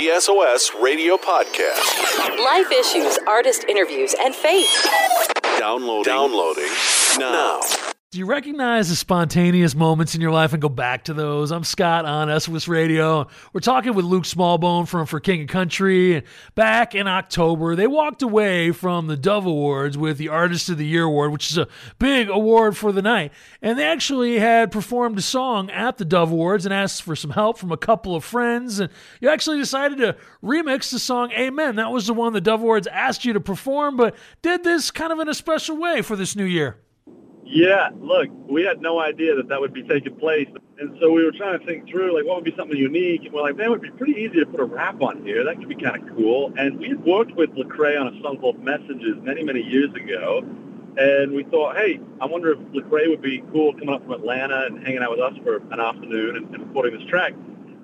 the SOS Radio Podcast. Life issues, artist interviews, and faith. Downloading now. Do you recognize the spontaneous moments in your life and go back to those? I'm Scott on SOS Radio. We're talking with Luke Smallbone from For King and Country. And back in October, they walked away from the Dove Awards with the Artist of the Year Award, which is a big award for the night. And they actually had performed a song at the Dove Awards and asked for some help from a couple of friends. And you actually decided to remix the song Amen. That was the one the Dove Awards asked you to perform, but did this kind of in a special way for this new year. Yeah, look, we had no idea that would be taking place. And so we were trying to think through, like, what would be something unique? And we're like, man, it would be pretty easy to put a rap on here. That could be kind of cool. And we had worked with Lecrae on a song called Messages many, many years ago. And we thought, hey, I wonder if Lecrae would be cool coming up from Atlanta and hanging out with us for an afternoon and recording this track.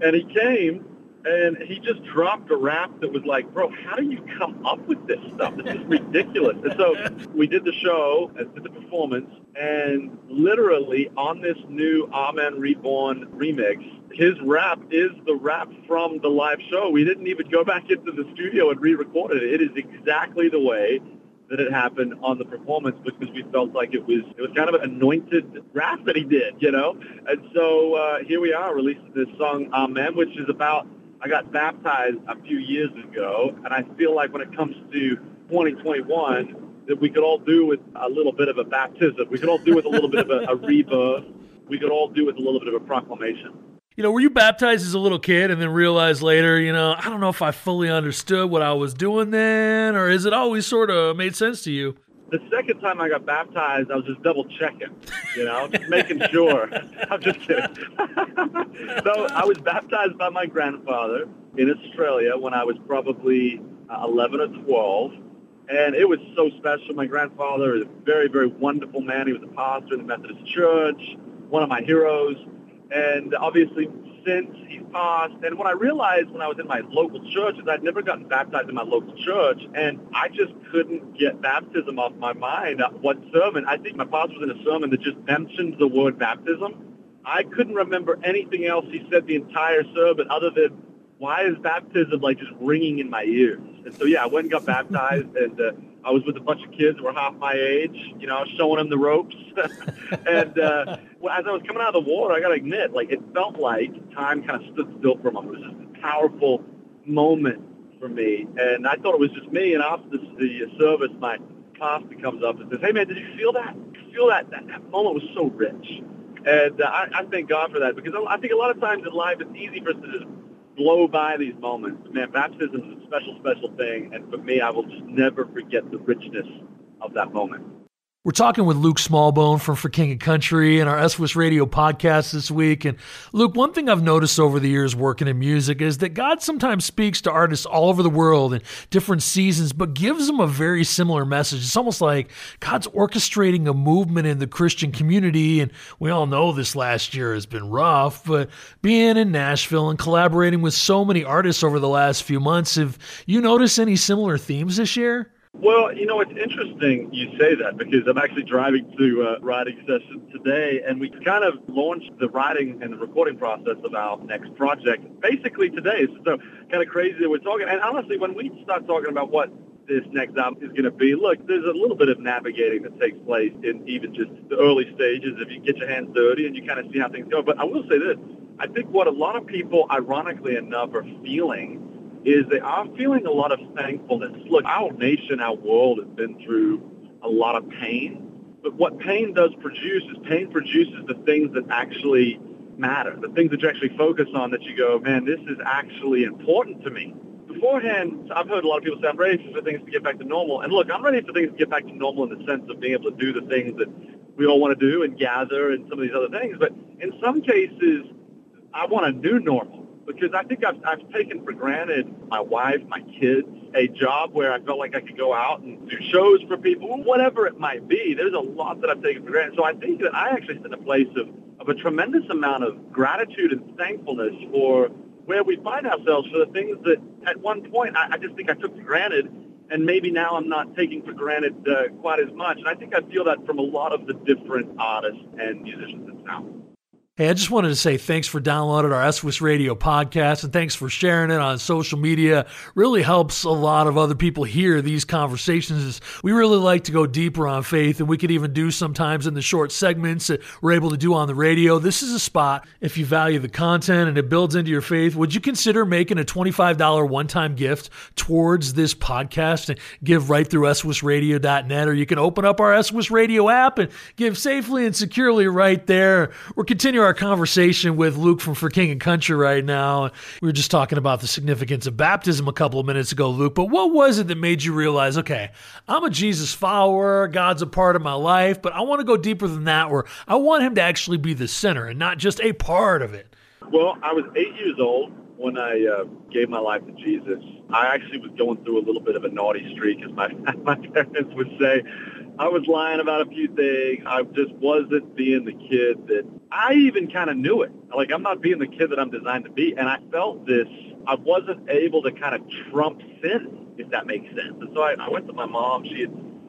And he came, and he just dropped a rap that was like, bro, how do you come up with this stuff? This is ridiculous. And so we did the show, did the performance, and literally on this new Amen Reborn remix, his rap is the rap from the live show. We didn't even go back into the studio and re-record it. It is exactly the way that it happened on the performance because we felt like it was kind of an anointed rap that he did, you know? And so here we are releasing this song, Amen, which is about I got baptized a few years ago, and I feel like when it comes to 2021, that we could all do with a little bit of a baptism. We could all do with a little bit of a rebirth. We could all do with a little bit of a proclamation. You know, were you baptized as a little kid and then realized later, you know, I don't know if I fully understood what I was doing then, or is it always sort of made sense to you? The second time I got baptized, I was just double-checking, you know, just making sure. I'm just kidding. So I was baptized by my grandfather in Australia when I was probably 11 or 12, and it was so special. My grandfather is a very, very wonderful man. He was a pastor in the Methodist Church, one of my heroes, and obviously since he's passed, and what I realized when I was in my local church is I'd never gotten baptized in my local church, and I just couldn't get baptism off my mind. What sermon? I think my pastor was in a sermon that just mentioned the word baptism. I couldn't remember anything else he said the entire sermon other than, why is baptism like just ringing in my ears? And so, yeah, I went and got baptized, and I was with a bunch of kids that were half my age, you know, showing them the ropes. And as I was coming out of the water, I got to admit, like, it felt like time kind of stood still for a moment. It was just a powerful moment for me. And I thought it was just me. And after the service, my pastor comes up and says, hey, man, did you feel that? That moment was so rich. And I thank God for that because I think a lot of times in life it's easy for us to just blow by these moments. Man, baptism is a special, special thing. And for me, I will just never forget the richness of that moment. We're talking with Luke Smallbone from For King and Country and our SWS Radio podcast this week. And Luke, one thing I've noticed over the years working in music is that God sometimes speaks to artists all over the world in different seasons, but gives them a very similar message. It's almost like God's orchestrating a movement in the Christian community. And we all know this last year has been rough, but being in Nashville and collaborating with so many artists over the last few months, have you noticed any similar themes this year? Well, you know, it's interesting you say that because I'm actually driving to a writing session today, and we kind of launched the writing and the recording process of our next project basically today. So kind of crazy that we're talking. And honestly, when we start talking about what this next album is going to be, look, there's a little bit of navigating that takes place in even just the early stages if you get your hands dirty and you kind of see how things go. But I will say this. I think what a lot of people, ironically enough, are feeling is they are feeling a lot of thankfulness. Look, our nation, our world has been through a lot of pain, but what pain does produce is pain produces the things that actually matter, the things that you actually focus on that you go, man, this is actually important to me. Beforehand, I've heard a lot of people say, I'm ready for things to get back to normal. And look, I'm ready for things to get back to normal in the sense of being able to do the things that we all want to do and gather and some of these other things. But in some cases, I want a new normal. Because I think I've taken for granted my wife, my kids, a job where I felt like I could go out and do shows for people, whatever it might be. There's a lot that I've taken for granted. So I think that I actually sit in a place of a tremendous amount of gratitude and thankfulness for where we find ourselves, for the things that at one point I just think I took for granted, and maybe now I'm not taking for granted quite as much. And I think I feel that from a lot of the different artists and musicians in town. Hey, I just wanted to say thanks for downloading our SWS Radio podcast, and thanks for sharing it on social media. Really helps a lot of other people hear these conversations. We really like to go deeper on faith, and we could even do sometimes in the short segments that we're able to do on the radio. This is a spot, if you value the content and it builds into your faith, would you consider making a $25 one-time gift towards this podcast and give right through SWSradio.net, or you can open up our SWS Radio app and give safely and securely right there. We're continuing our conversation with Luke from For King and Country right now. We were just talking about the significance of baptism a couple of minutes ago, Luke, but what was it that made you realize, okay, I'm a Jesus follower, God's a part of my life, but I want to go deeper than that, where I want him to actually be the center and not just a part of it? Well, I was 8 years old when I gave my life to Jesus. I actually was going through a little bit of a naughty streak, as my parents would say. I was lying about a few things. I just wasn't being the kid that I even kind of knew it. Like, I'm not being the kid that I'm designed to be. And I felt this, I wasn't able to kind of trump sin, if that makes sense. And so I went to my mom.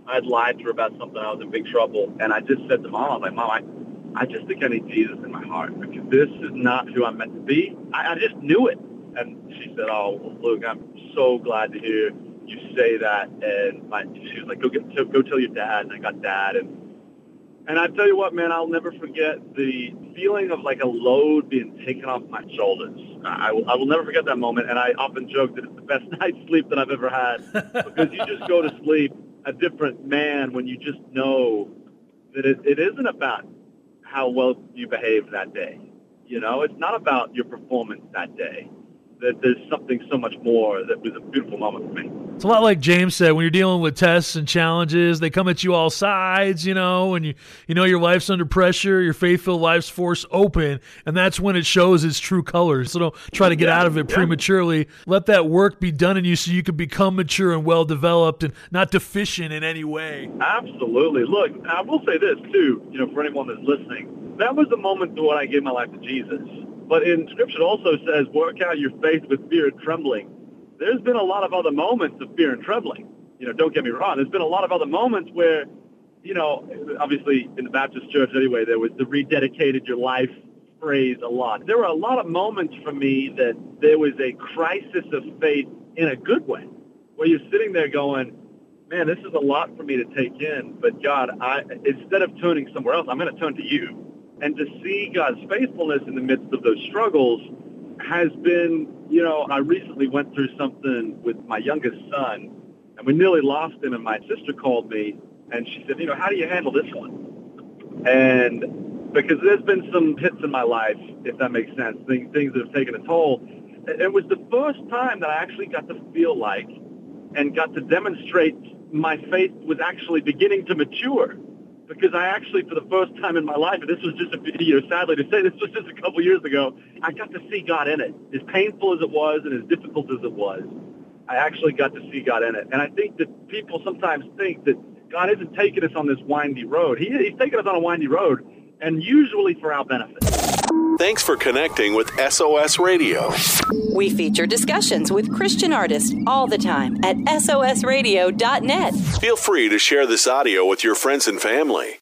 I had lied to her about something. I was in big trouble. And I just said to Mom, I was like, Mom, I just think I need Jesus in my heart, because this is not who I'm meant to be. I just knew it. And she said, oh, Luke, I'm so glad to hear you say that. And she was like, go tell your dad. And I got Dad. And I tell you what, man, I'll never forget the feeling of like a load being taken off my shoulders. I will never forget that moment. And I often joke that it's the best night's sleep that I've ever had, because you just go to sleep a different man when you just know that it isn't about how well you behaved that day. You know, it's not about your performance that day. That there's something so much more. That was a beautiful moment for me. It's a lot like James said, when you're dealing with tests and challenges, they come at you all sides, you know, and you know your life's under pressure, your faith-filled life's forced open, and that's when it shows its true colors. So don't try to get out of it prematurely. Let that work be done in you so you can become mature and well-developed and not deficient in any way. Absolutely. Look, I will say this, too, you know, for anyone that's listening, that was the moment when I gave my life to Jesus. But in Scripture it also says, work out your faith with fear and trembling. There's been a lot of other moments of fear and trembling. You know, don't get me wrong. There's been a lot of other moments where, you know, obviously in the Baptist church anyway, there was the rededicated your life phrase a lot. There were a lot of moments for me that there was a crisis of faith in a good way, where you're sitting there going, man, this is a lot for me to take in. But God, instead of turning somewhere else, I'm going to turn to you. And to see God's faithfulness in the midst of those struggles has been, you know, I recently went through something with my youngest son, and we nearly lost him, and my sister called me, and she said, you know, how do you handle this one? And because there's been some hits in my life, if that makes sense, things that have taken a toll. It was the first time that I actually got to feel like and got to demonstrate my faith was actually beginning to mature. Because I actually, for the first time in my life, and this was just, you know, sadly to say, this was just a couple years ago, I got to see God in it. As painful as it was and as difficult as it was, I actually got to see God in it. And I think that people sometimes think that God isn't taking us on this windy road. He's taking us on a windy road, and usually for our benefit. Thanks for connecting with SOS Radio. We feature discussions with Christian artists all the time at SOSradio.net. Feel free to share this audio with your friends and family.